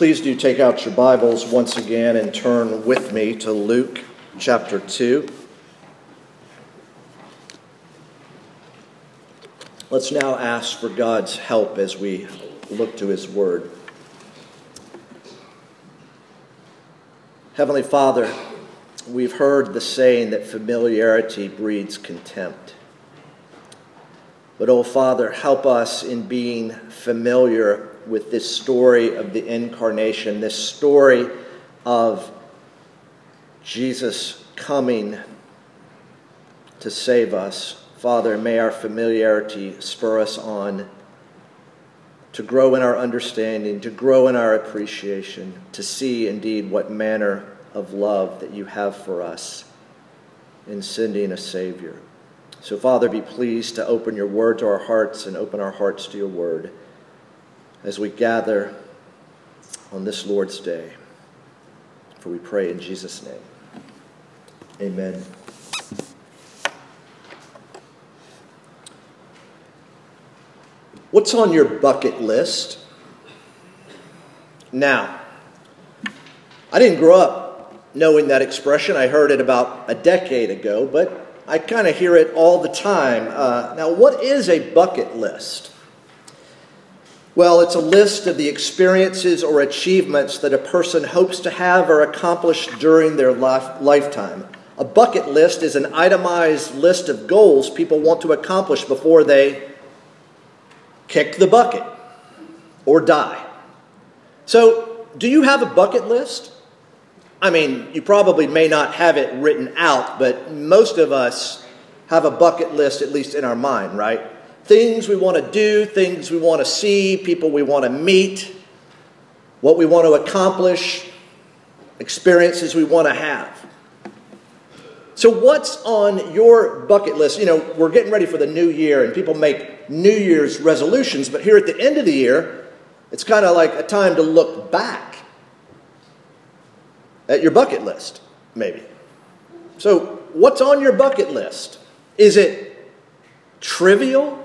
Please do take out your Bibles once again and turn with me to Luke chapter 2. Let's now ask for God's help as we look to His Word. Heavenly Father, we've heard the saying that familiarity breeds contempt. But, oh Father, help us in being familiar with this story of the Incarnation, this story of Jesus coming to save us. Father, may our familiarity spur us on to grow in our understanding, to grow in our appreciation, to see indeed what manner of love that you have for us in sending a Savior. So, Father, be pleased to open your word to our hearts and open our hearts to your word as we gather on this Lord's Day. For we pray in Jesus' name. Amen. What's on your bucket list? Now, I didn't grow up knowing that expression. I heard it about a decade ago, but I kind of hear it all the time. Now, what is a bucket list? Well, it's a list of the experiences or achievements that a person hopes to have or accomplish during their lifetime. A bucket list is an itemized list of goals people want to accomplish before they kick the bucket or die. So, do you have a bucket list? I mean, you probably may not have it written out, but most of us have a bucket list, at least in our mind, right? Things we want to do, things we want to see, people we want to meet, what we want to accomplish, experiences we want to have. So what's on your bucket list? You know, we're getting ready for the new year, and people make New Year's resolutions, but here at the end of the year, it's kind of like a time to look back at your bucket list, maybe. So what's on your bucket list? Is it trivial?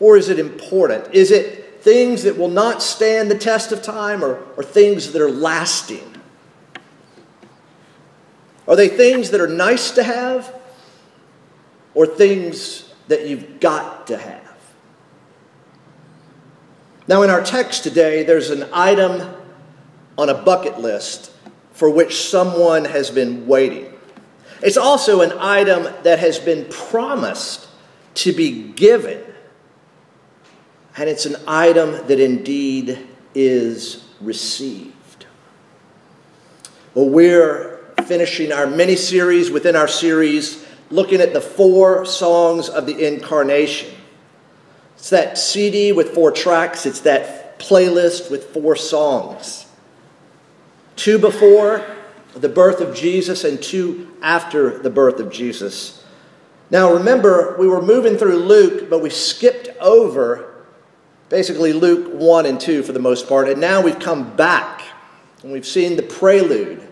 Or is it important? Is it things that will not stand the test of time, or things that are lasting? Are they things that are nice to have, or things that you've got to have? Now, in our text today, there's an item on a bucket list for which someone has been waiting. It's also an item that has been promised to be given. And it's an item that indeed is received. Well, we're finishing our mini-series within our series looking at the 4 songs of the Incarnation. It's that CD with 4 tracks. It's that playlist with 4 songs. 2 before the birth of Jesus and 2 after the birth of Jesus. Now remember, we were moving through Luke, but we skipped over basically Luke 1 and 2 for the most part. And now we've come back and we've seen the prelude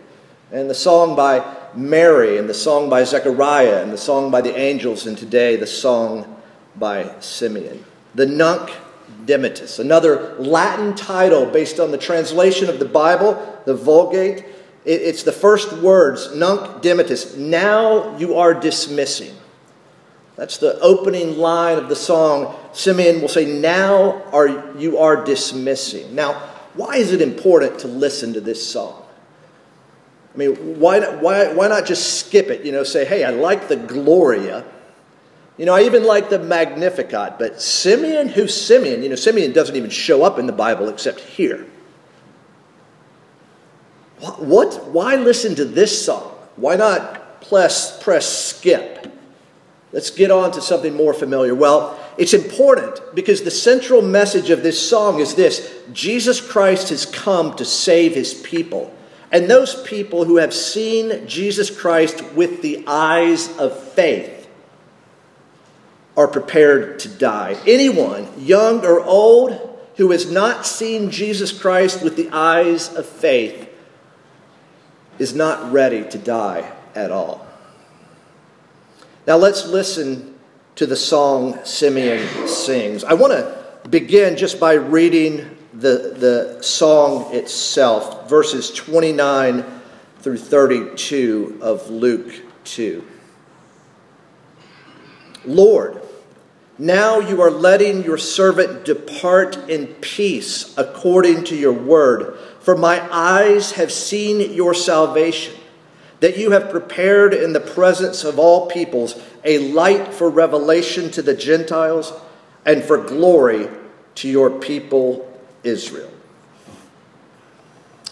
and the song by Mary and the song by Zechariah and the song by the angels, and today the song by Simeon. The Nunc Dimittis, another Latin title based on the translation of the Bible, the Vulgate. It's the first words, Nunc Dimittis, now you are dismissing. That's the opening line of the song. Simeon will say, now you are dismissing. Now, why is it important to listen to this song? I mean, why not just skip it? You know, say, hey, I like the Gloria. You know, I even like the Magnificat, but Simeon, who's Simeon? You know, Simeon doesn't even show up in the Bible except here. What? Why listen to this song? Why not press skip? Let's get on to something more familiar. Well, it's important because the central message of this song is this: Jesus Christ has come to save his people. And those people who have seen Jesus Christ with the eyes of faith are prepared to die. Anyone, young or old, who has not seen Jesus Christ with the eyes of faith is not ready to die at all. Now let's listen to the song Simeon sings. I want to begin just by reading the song itself, verses 29 through 32 of Luke 2. Lord, now you are letting your servant depart in peace according to your word, for my eyes have seen your salvation, that you have prepared in the presence of all peoples a light for revelation to the Gentiles and for glory to your people Israel.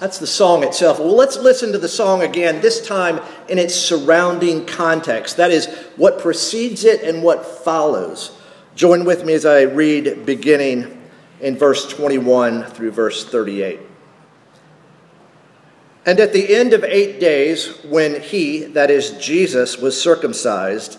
That's the song itself. Well, let's listen to the song again, this time in its surrounding context. That is, what precedes it and what follows. Join with me as I read beginning in verse 21 through verse 38. And at the end of 8 days, when he, that is Jesus, was circumcised,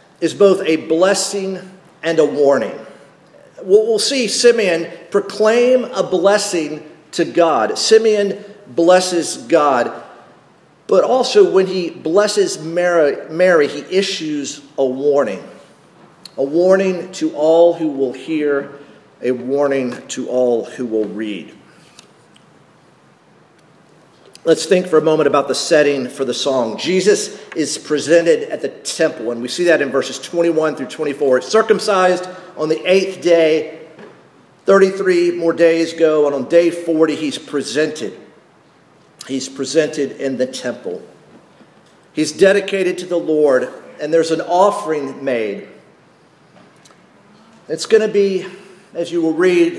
is both a blessing and a warning. We'll see Simeon proclaim a blessing to God. Simeon blesses God. But also when he blesses Mary, he issues a warning to all who will hear, a warning to all who will read. Let's think for a moment about the setting for the song. Jesus is presented at the temple, and we see that in verses 21 through 24. It's circumcised on the 8th day, 33 more days go, and on day 40 he's presented. He's presented in the temple. He's dedicated to the Lord, and there's an offering made. It's going to be, as you will read,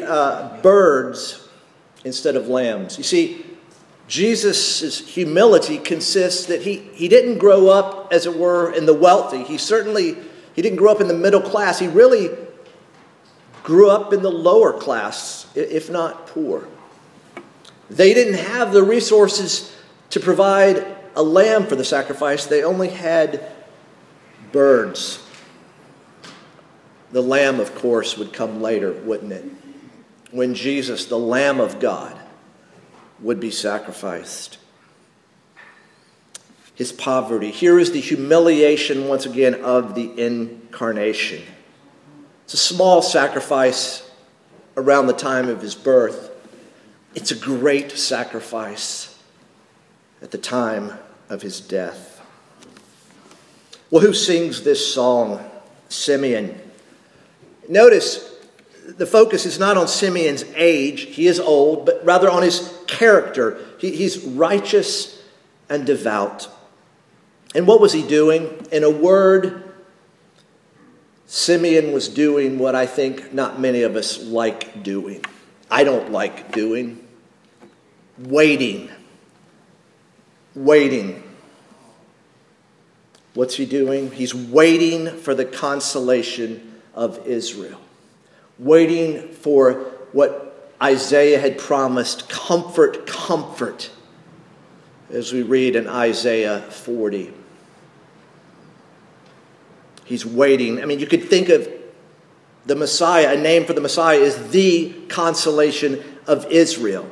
birds instead of lambs. You see, Jesus' humility consists that he didn't grow up, as it were, in the wealthy. He didn't grow up in the middle class. He really grew up in the lower class, if not poor. They didn't have the resources to provide a lamb for the sacrifice. They only had birds. The lamb, of course, would come later, wouldn't it? When Jesus, the Lamb of God, would be sacrificed. His poverty. Here is the humiliation, once again, of the incarnation. It's a small sacrifice around the time of his birth. It's a great sacrifice at the time of his death. Well, who sings this song? Simeon. Notice the focus is not on Simeon's age. He is old, but rather on his character. He's righteous and devout. And what was he doing? In a word, Simeon was doing what I think not many of us like doing. I don't like doing. Waiting. What's he doing? He's waiting for the consolation of Israel. Waiting for what Isaiah had promised, comfort, as we read in Isaiah 40. He's waiting. I mean, you could think of the Messiah, a name for the Messiah is the consolation of Israel.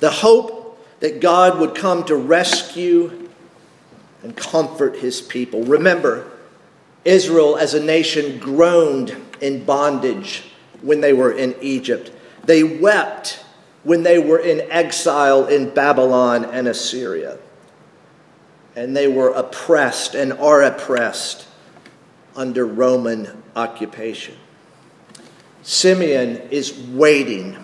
The hope that God would come to rescue and comfort his people. Remember, Israel as a nation groaned in bondage when they were in Egypt. They wept when they were in exile in Babylon and Assyria. And they were oppressed and are oppressed under Roman occupation. Simeon is waiting.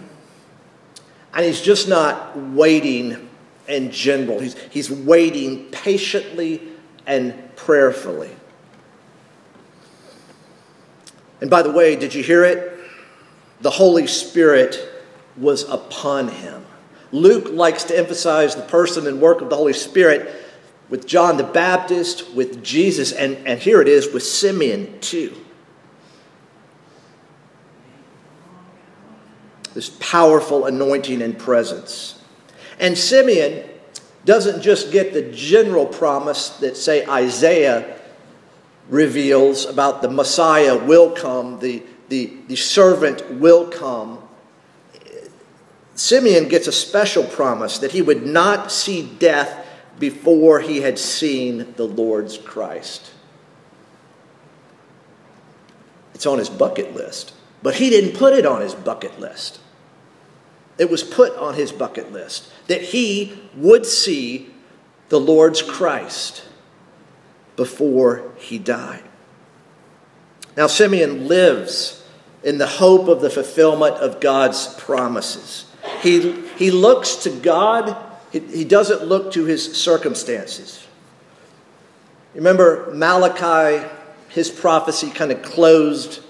And he's just not waiting in general. He's waiting patiently and prayerfully. And by the way, did you hear it? The Holy Spirit was upon him. Luke likes to emphasize the person and work of the Holy Spirit with John the Baptist, with Jesus, and here it is with Simeon too. This powerful anointing and presence. And Simeon doesn't just get the general promise that, say, Isaiah reveals about the Messiah will come, the servant will come. Simeon gets a special promise that he would not see death before he had seen the Lord's Christ. It's on his bucket list. But he didn't put it on his bucket list. It was put on his bucket list that he would see the Lord's Christ before he died. Now, Simeon lives in the hope of the fulfillment of God's promises. He looks to God. He doesn't look to his circumstances. Remember Malachi, his prophecy kind of closed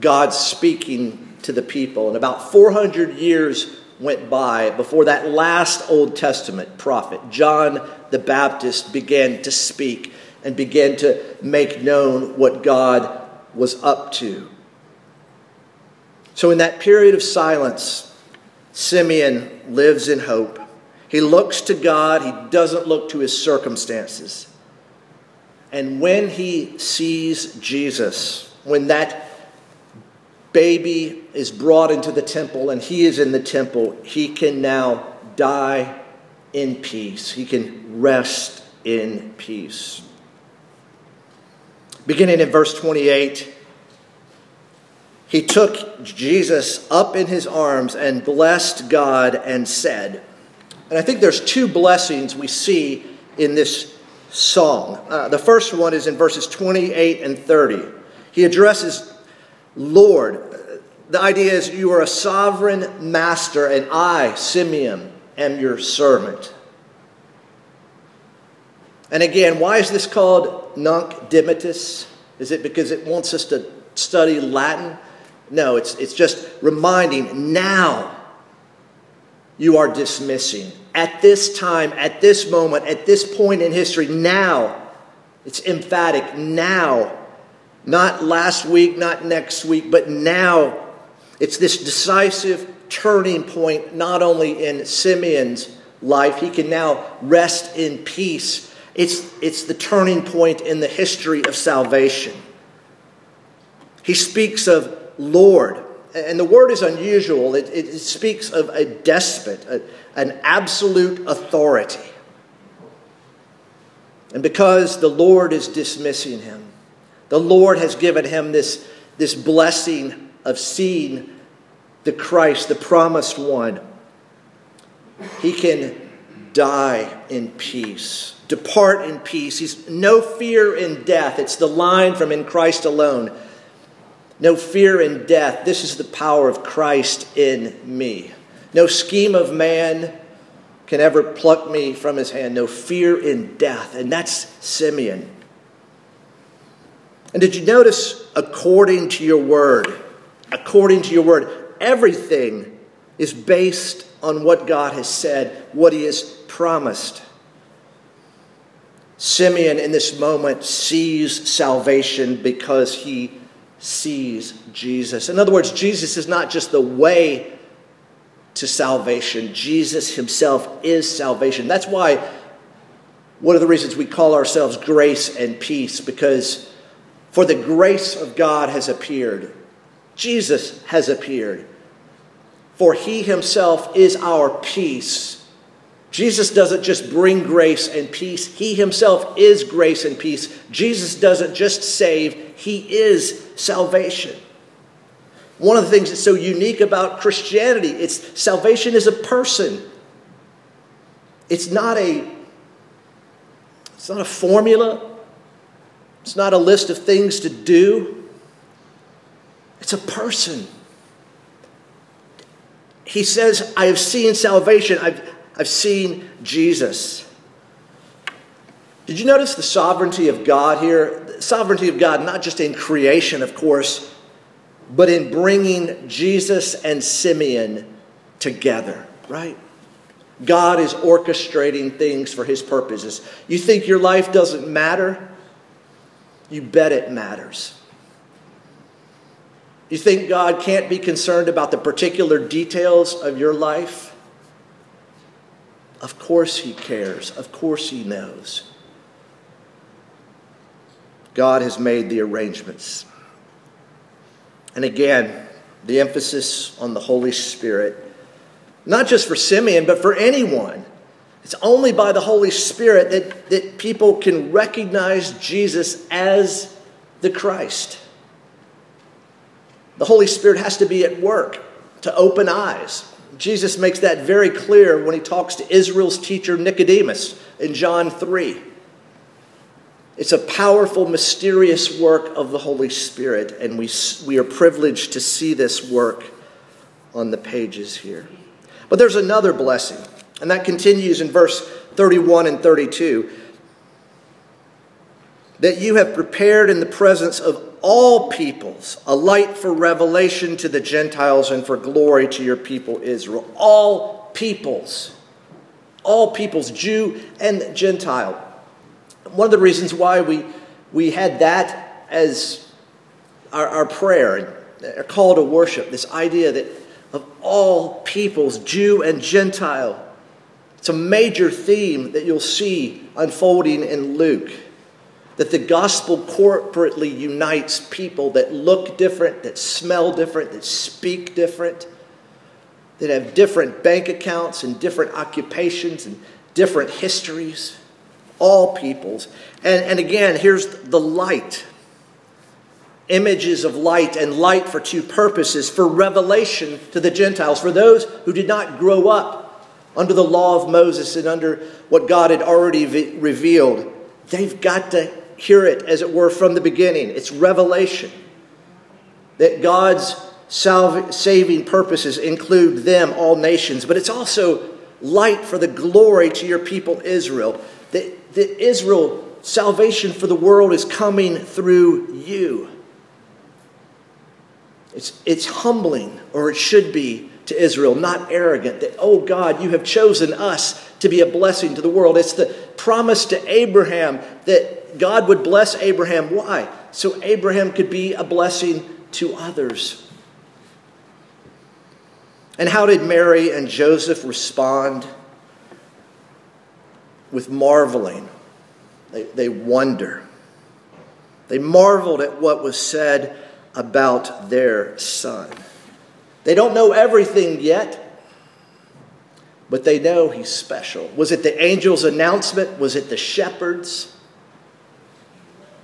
God speaking to the people. And about 400 years went by before that last Old Testament prophet, John the Baptist, began to speak and began to make known what God was up to. So in that period of silence, Simeon lives in hope. He looks to God. He doesn't look to his circumstances. And when he sees Jesus, when that baby is brought into the temple and he is in the temple, he can now die in peace. He can rest in peace. Beginning in verse 28, he took Jesus up in his arms and blessed God and said, and I think there's two blessings we see in this song. The first one is in verses 28 and 30. He addresses Lord. The idea is you are a sovereign master, and I, Simeon, am your servant. And again, why is this called Nunc Dimittis? Is it because it wants us to study Latin? No, it's just reminding now you are dismissing. At this time, at this moment, at this point in history, now. It's emphatic, now. Not last week, not next week, but now. It's this decisive turning point, not only in Simeon's life. He can now rest in peace. It's the turning point in the history of salvation. He speaks of Lord. And the word is unusual. It speaks of a despot, an absolute authority. And because the Lord is dismissing him, the Lord has given him this blessing of seeing the Christ, the promised one. He can die in peace, depart in peace. He's no fear in death. It's the line from In Christ Alone. No fear in death. This is the power of Christ in me. No scheme of man can ever pluck me from his hand. No fear in death. And that's Simeon. And did you notice, according to your word? According to your word. Everything is based on what God has said, what he has promised. Simeon in this moment sees salvation because he sees Jesus. In other words, Jesus is not just the way to salvation. Jesus himself is salvation. That's why one of the reasons we call ourselves grace and peace, because for the grace of God has appeared. Jesus has appeared. For he himself is our peace. Jesus doesn't just bring grace and peace. He himself is grace and peace. Jesus doesn't just save. He is salvation. One of the things that's so unique about Christianity, it's salvation is a person. It's not a formula. It's not a list of things to do. It's a person. He says, I have seen salvation. I've seen Jesus. Did you notice the sovereignty of God here? The sovereignty of God, not just in creation, of course, but in bringing Jesus and Simeon together, right? God is orchestrating things for his purposes. You think your life doesn't matter? You bet it matters. You think God can't be concerned about the particular details of your life? Of course he cares. Of course he knows. God has made the arrangements. And again, the emphasis on the Holy Spirit, not just for Simeon, but for anyone. It's only by the Holy Spirit that people can recognize Jesus as the Christ. The Holy Spirit has to be at work to open eyes. Jesus makes that very clear when he talks to Israel's teacher Nicodemus in John 3. It's a powerful, mysterious work of the Holy Spirit, and we are privileged to see this work on the pages here. But there's another blessing, and that continues in verse 31 and 32. That you have prepared in the presence of all peoples a light for revelation to the Gentiles and for glory to your people Israel. All peoples. All peoples, Jew and Gentile. One of the reasons why we had that as our prayer, our call to worship, this idea that of all peoples, Jew and Gentile. It's a major theme that you'll see unfolding in Luke. That the gospel corporately unites people that look different, that smell different, that speak different, that have different bank accounts and different occupations and different histories. All peoples. And again, here's the light. Images of light, and light for two purposes. For revelation to the Gentiles, for those who did not grow up under the law of Moses and under what God had already revealed. They've got to hear it, as it were, from the beginning. It's revelation. That God's saving purposes include them, all nations. But it's also light for the glory to your people Israel. That Israel, salvation for the world is coming through you. It's humbling, or it should be, to Israel, not arrogant. That, oh God, you have chosen us to be a blessing to the world. It's the promise to Abraham that God would bless Abraham. Why? So Abraham could be a blessing to others. And how did Mary and Joseph respond? With marveling. They wonder. They marveled at what was said about their son. They don't know everything yet, but they know he's special. Was it the angel's announcement? Was it the shepherds?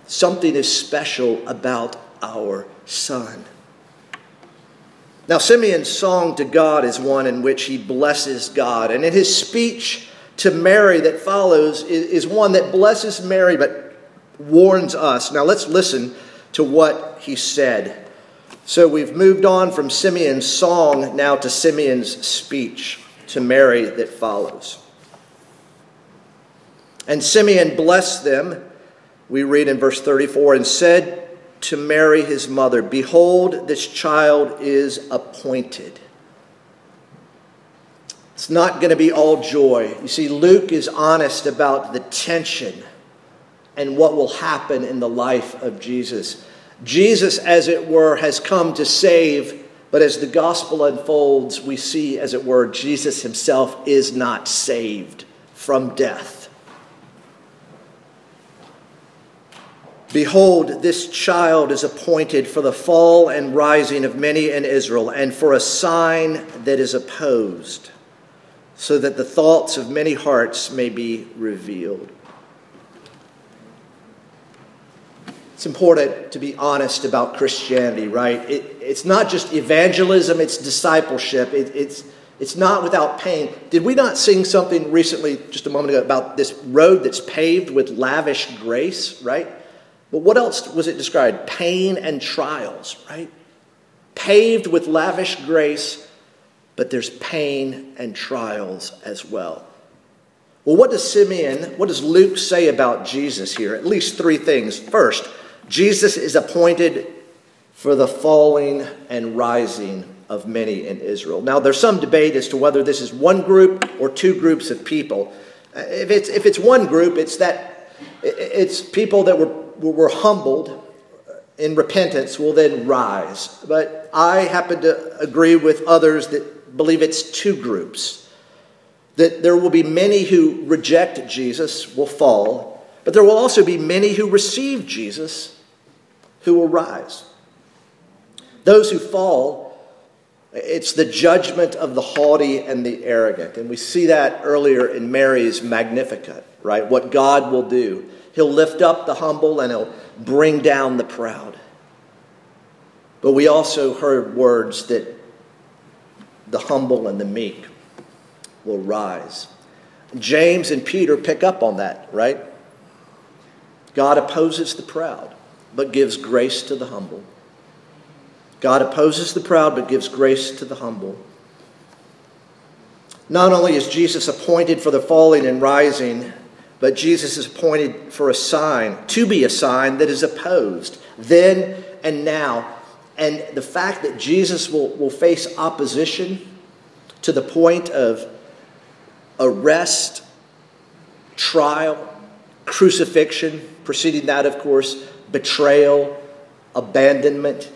Something is special about our son. Now, Simeon's song to God is one in which he blesses God. And in his speech to Mary that follows is one that blesses Mary but warns us. Now let's listen to what he said. So we've moved on from Simeon's song now to Simeon's speech to Mary that follows. And Simeon blessed them, we read in verse 34, and said to Mary his mother, "Behold, this child is appointed." It's not going to be all joy. You see, Luke is honest about the tension and what will happen in the life of Jesus. Jesus, as it were, has come to save, but as the gospel unfolds, we see, as it were, Jesus himself is not saved from death. "Behold, this child is appointed for the fall and rising of many in Israel, and for a sign that is opposed, so that the thoughts of many hearts may be revealed." It's important to be honest about Christianity, right? It's not just evangelism, it's discipleship. It's not without pain. Did we not sing something recently, just a moment ago, about this road that's paved with lavish grace, right? But what else was it described? Pain and trials, right? Paved with lavish grace, but there's pain and trials as well. Well, what does Luke say about Jesus here? At least three things. First, Jesus is appointed for the falling and rising of many in Israel. Now, there's some debate as to whether this is one group or two groups of people. If it's one group, it's people that were humbled in repentance will then rise. But I happen to agree with others that believe it's two groups, that there will be many who reject Jesus will fall, but there will also be many who receive Jesus who will rise. Those who fall, it's the judgment of the haughty and the arrogant. And we see that earlier in Mary's Magnificat, right? What God will do. He'll lift up the humble and he'll bring down the proud. But we also heard words that the humble and the meek will rise. James and Peter pick up on that, right? God opposes the proud, but gives grace to the humble. God opposes the proud, but gives grace to the humble. Not only is Jesus appointed for the falling and rising, but Jesus is appointed for a sign, to be a sign that is opposed, then and now. And the fact that Jesus will face opposition to the point of arrest, trial, crucifixion, preceding that, of course, betrayal, abandonment.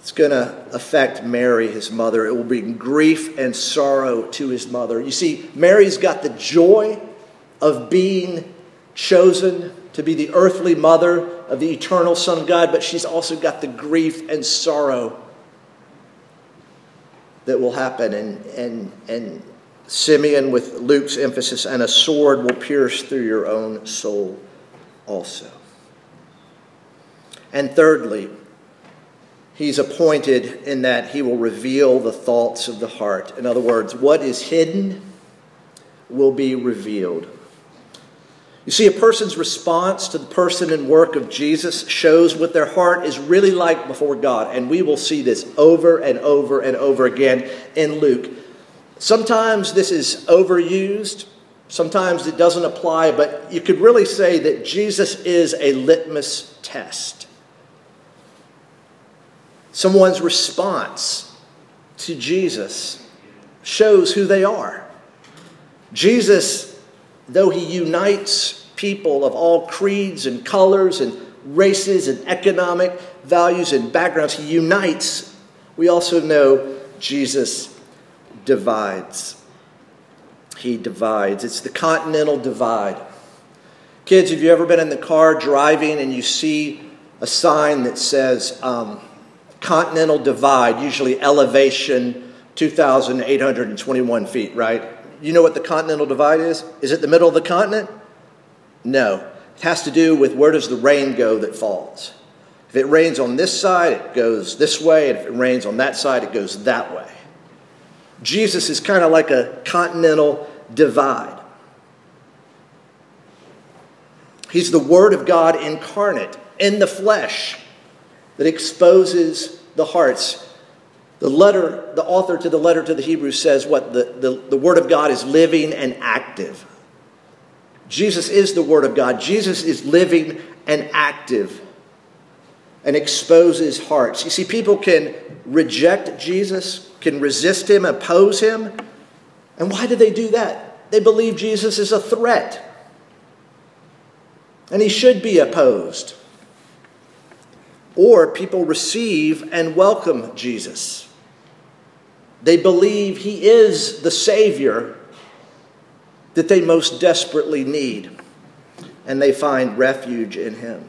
It's going to affect Mary, his mother. It will bring grief and sorrow to his mother. You see, Mary's got the joy of being chosen to be the earthly mother of the eternal Son of God, but she's also got the grief and sorrow that will happen. And Simeon, with Luke's emphasis, and a sword will pierce through your own soul also. And thirdly, he's appointed in that he will reveal the thoughts of the heart. In other words, what is hidden will be revealed. You see, a person's response to the person and work of Jesus shows what their heart is really like before God. And we will see this over and over and over again in Luke. Sometimes this is overused. Sometimes it doesn't apply. But you could really say that Jesus is a litmus test. Someone's response to Jesus shows who they are. Jesus, though he unites people of all creeds and colors and races and economic values and backgrounds, he unites. We also know Jesus divides. He divides. It's the continental divide. Kids, have you ever been in the car driving and you see a sign that says continental divide, usually elevation 2,821 feet, right? You know what the continental divide is? Is it the middle of the continent? No. It has to do with where does the rain go that falls. If it rains on this side, it goes this way. And if it rains on that side, it goes that way. Jesus is kind of like a continental divide. He's the Word of God incarnate in the flesh. that exposes the hearts. The letter, the author to the letter to the Hebrews says what? The Word of God is living and active. Jesus is the Word of God. Jesus is living and active and exposes hearts. You see, people can reject Jesus, can resist him, oppose him. And why do they do that? They believe Jesus is a threat. And he should be opposed. Or people receive and welcome Jesus. They believe he is the Savior that they most desperately need, and they find refuge in him.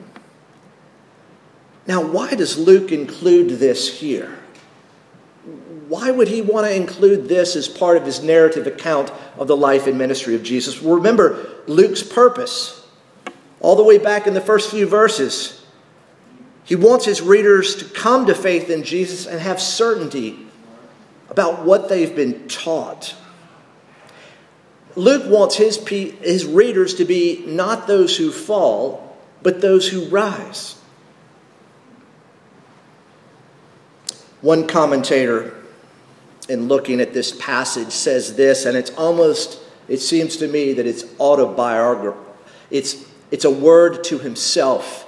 Now, why does Luke include this here? Why would he want to include this as part of his narrative account of the life and ministry of Jesus? Well, remember Luke's purpose. All the way back in the first few verses, he wants his readers to come to faith in Jesus and have certainty about what they've been taught. Luke wants his readers to be not those who fall, but those who rise. One commentator, in looking at this passage, says this, and it seems to me that it's autobiographical. It's a word to himself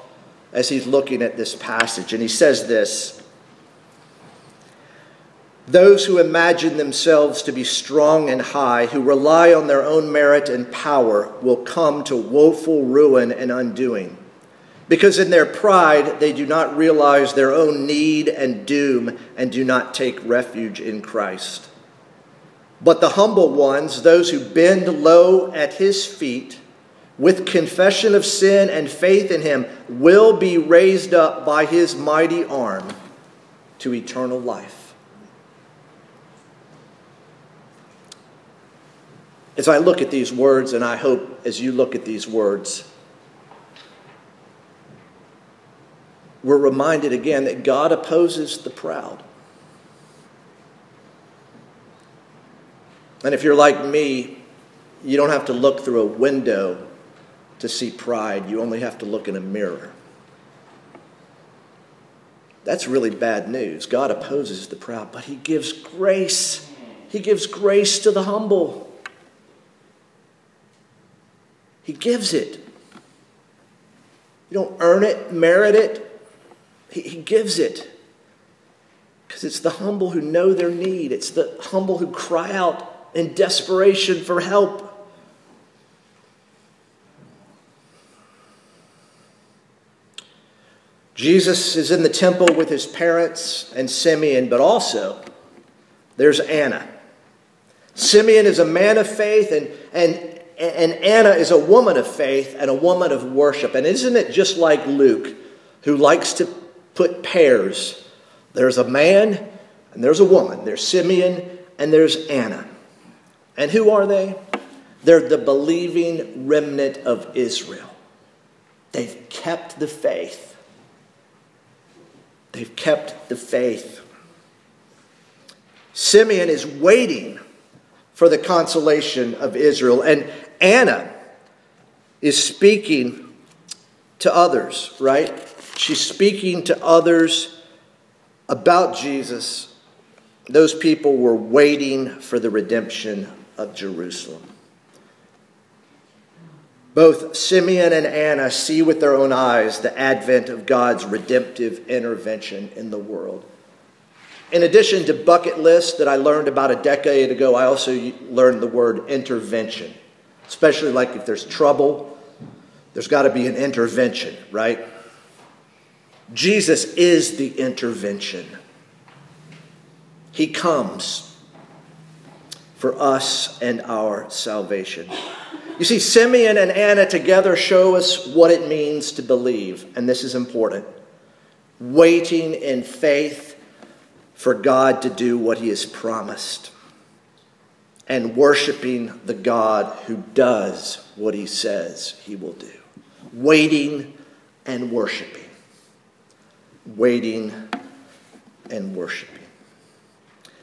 as he's looking at this passage. And he says this: those who imagine themselves to be strong and high, who rely on their own merit and power, will come to woeful ruin and undoing, because in their pride they do not realize their own need and doom and do not take refuge in Christ. But the humble ones, those who bend low at his feet, with confession of sin and faith in him, will be raised up by his mighty arm to eternal life. As I look at these words, and I hope as you look at these words, we're reminded again that God opposes the proud. And if you're like me, you don't have to look through a window to see pride. You only have to look in a mirror. That's really bad news. God opposes the proud, but he gives grace. He gives grace to the humble. He gives it. You don't earn it, merit it. He gives it. Because it's the humble who know their need. It's the humble who cry out in desperation for help. Jesus is in the temple with his parents and Simeon, but also there's Anna. Simeon is a man of faith, and Anna is a woman of faith and a woman of worship. And isn't it just like Luke, who likes to put pairs? There's a man and there's a woman. There's Simeon and there's Anna. And who are they? They're the believing remnant of Israel. They've kept the faith. They've kept the faith. Simeon is waiting for the consolation of Israel. And Anna is speaking to others, right? She's speaking to others about Jesus. Those people were waiting for the redemption of Jerusalem. Both Simeon and Anna see with their own eyes the advent of God's redemptive intervention in the world. In addition to bucket lists that I learned about a decade ago, I also learned the word intervention. Especially like if there's trouble, there's got to be an intervention, right? Jesus is the intervention. He comes for us and our salvation. You see, Simeon and Anna together show us what it means to believe, and this is important. Waiting in faith for God to do what he has promised, and worshiping the God who does what he says he will do. Waiting and worshiping. Waiting and worshiping.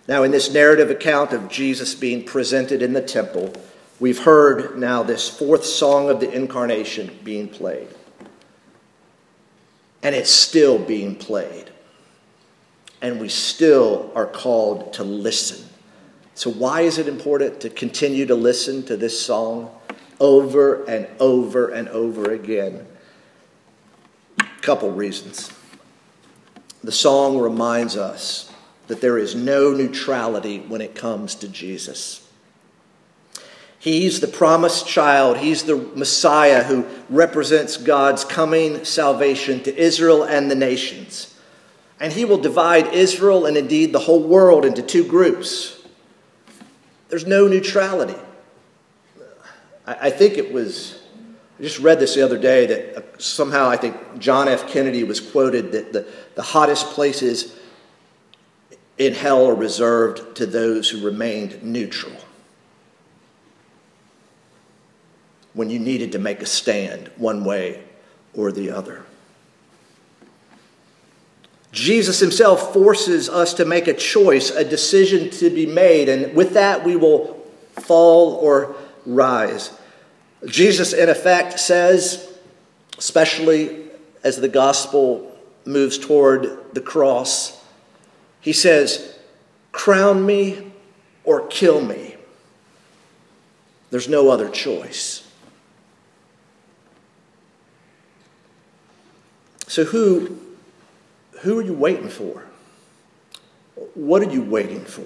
Now, in this narrative account of Jesus being presented in the temple, we've heard now this fourth song of the incarnation being played. And it's still being played. And we still are called to listen. So why is it important to continue to listen to this song over and over and over again? A couple reasons. The song reminds us that there is no neutrality when it comes to Jesus. He's the promised child. He's the Messiah who represents God's coming salvation to Israel and the nations. And he will divide Israel and indeed the whole world into two groups. There's no neutrality. I think it was, I just read this the other day, that somehow I think John F. Kennedy was quoted that the hottest places in hell are reserved to those who remained neutral. When you needed to make a stand one way or the other. Jesus himself forces us to make a choice, a decision to be made, and with that we will fall or rise. Jesus, in effect, says, especially as the gospel moves toward the cross, he says, crown me or kill me. There's no other choice. So who are you waiting for? What are you waiting for?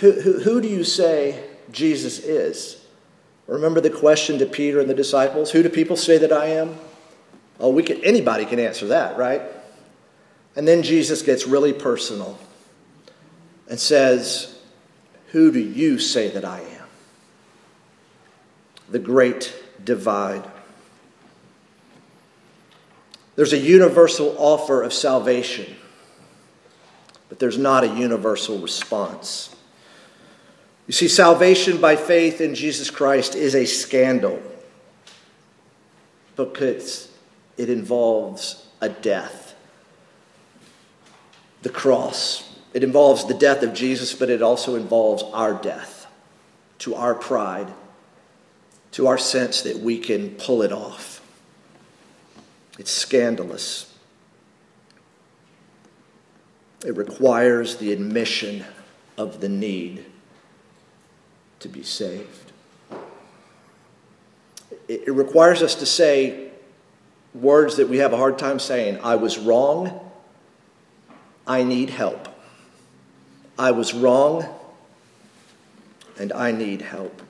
Who do you say Jesus is? Remember the question to Peter and the disciples, who do people say that I am? Oh, anybody can answer that, right? And then Jesus gets really personal and says, who do you say that I am? The great divide. There's a universal offer of salvation, but there's not a universal response. You see, salvation by faith in Jesus Christ is a scandal because it involves a death. The cross. It involves the death of Jesus, but it also involves our death to our pride, to our sense that we can pull it off. It's scandalous. It requires the admission of the need to be saved. It requires us to say words that we have a hard time saying. I was wrong. I need help. I was wrong, and I need help.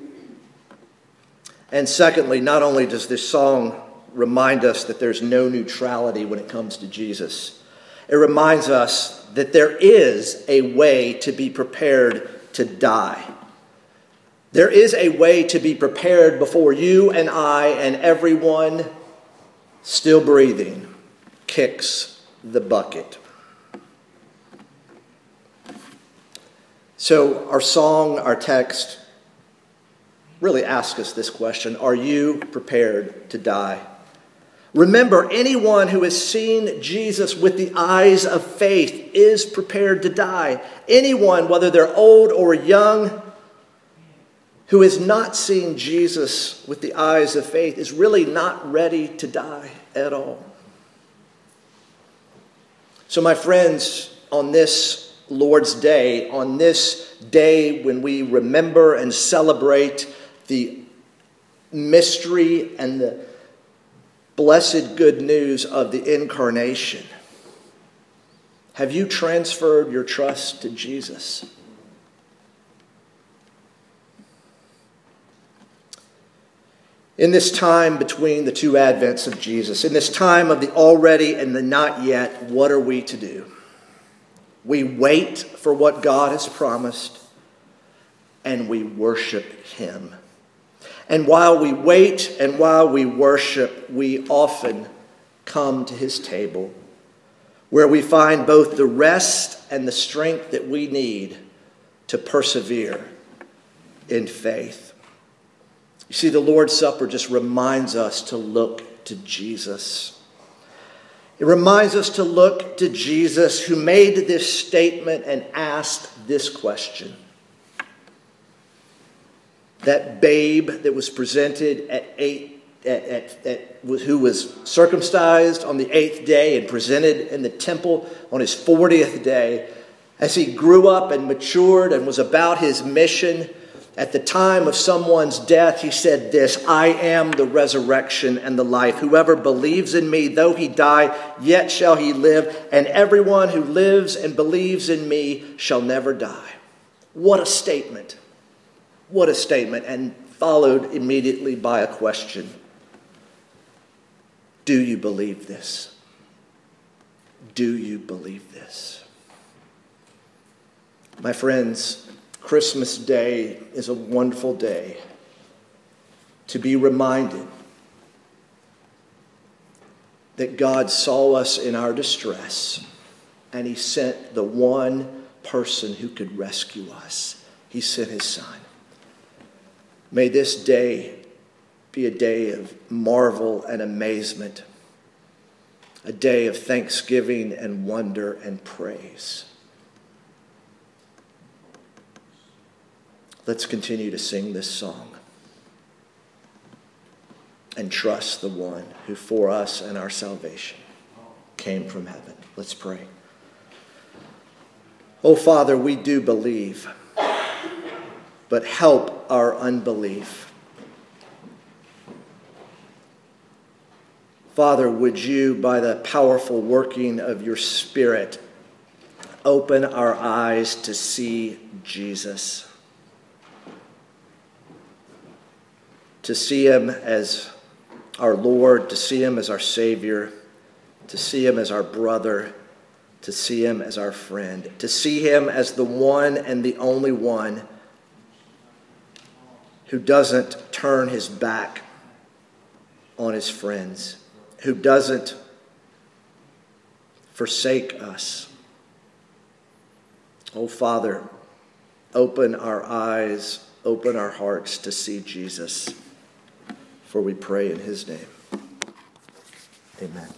And secondly, not only does this song remind us that there's no neutrality when it comes to Jesus, it reminds us that there is a way to be prepared to die. There is a way to be prepared before you and I and everyone still breathing kicks the bucket. So our song, our text, really asks us this question. Are you prepared to die? Remember, anyone who has seen Jesus with the eyes of faith is prepared to die. Anyone, whether they're old or young, who has not seen Jesus with the eyes of faith is really not ready to die at all. So my friends, on this Lord's Day, on this day when we remember and celebrate the mystery and the blessed good news of the incarnation. Have you transferred your trust to Jesus? In this time between the two advents of Jesus, in this time of the already and the not yet, what are we to do? We wait for what God has promised, and we worship him. And while we wait and while we worship, we often come to his table where we find both the rest and the strength that we need to persevere in faith. You see, the Lord's Supper just reminds us to look to Jesus. It reminds us to look to Jesus who made this statement and asked this question. That babe that was presented at 8 who was circumcised on the 8th day and presented in the temple on his 40th day, as he grew up and matured and was about his mission, at the time of someone's death, he said this, "I am the resurrection and the life. Whoever believes in me, though he die, yet shall he live. And everyone who lives and believes in me shall never die." What a statement. What a statement. And followed immediately by a question. Do you believe this? Do you believe this? My friends, Christmas Day is a wonderful day to be reminded that God saw us in our distress and he sent the one person who could rescue us. He sent his son. May this day be a day of marvel and amazement, a day of thanksgiving and wonder and praise. Let's continue to sing this song and trust the one who for us and our salvation came from heaven. Let's pray. Oh, Father, we do believe, but help our unbelief. Father, would you, by the powerful working of your Spirit, open our eyes to see Jesus. To see him as our Lord, to see him as our Savior, to see him as our brother, to see him as our friend, to see him as the one and the only one who doesn't turn his back on his friends, who doesn't forsake us. Oh, Father, open our eyes, open our hearts to see Jesus. For we pray in his name. Amen.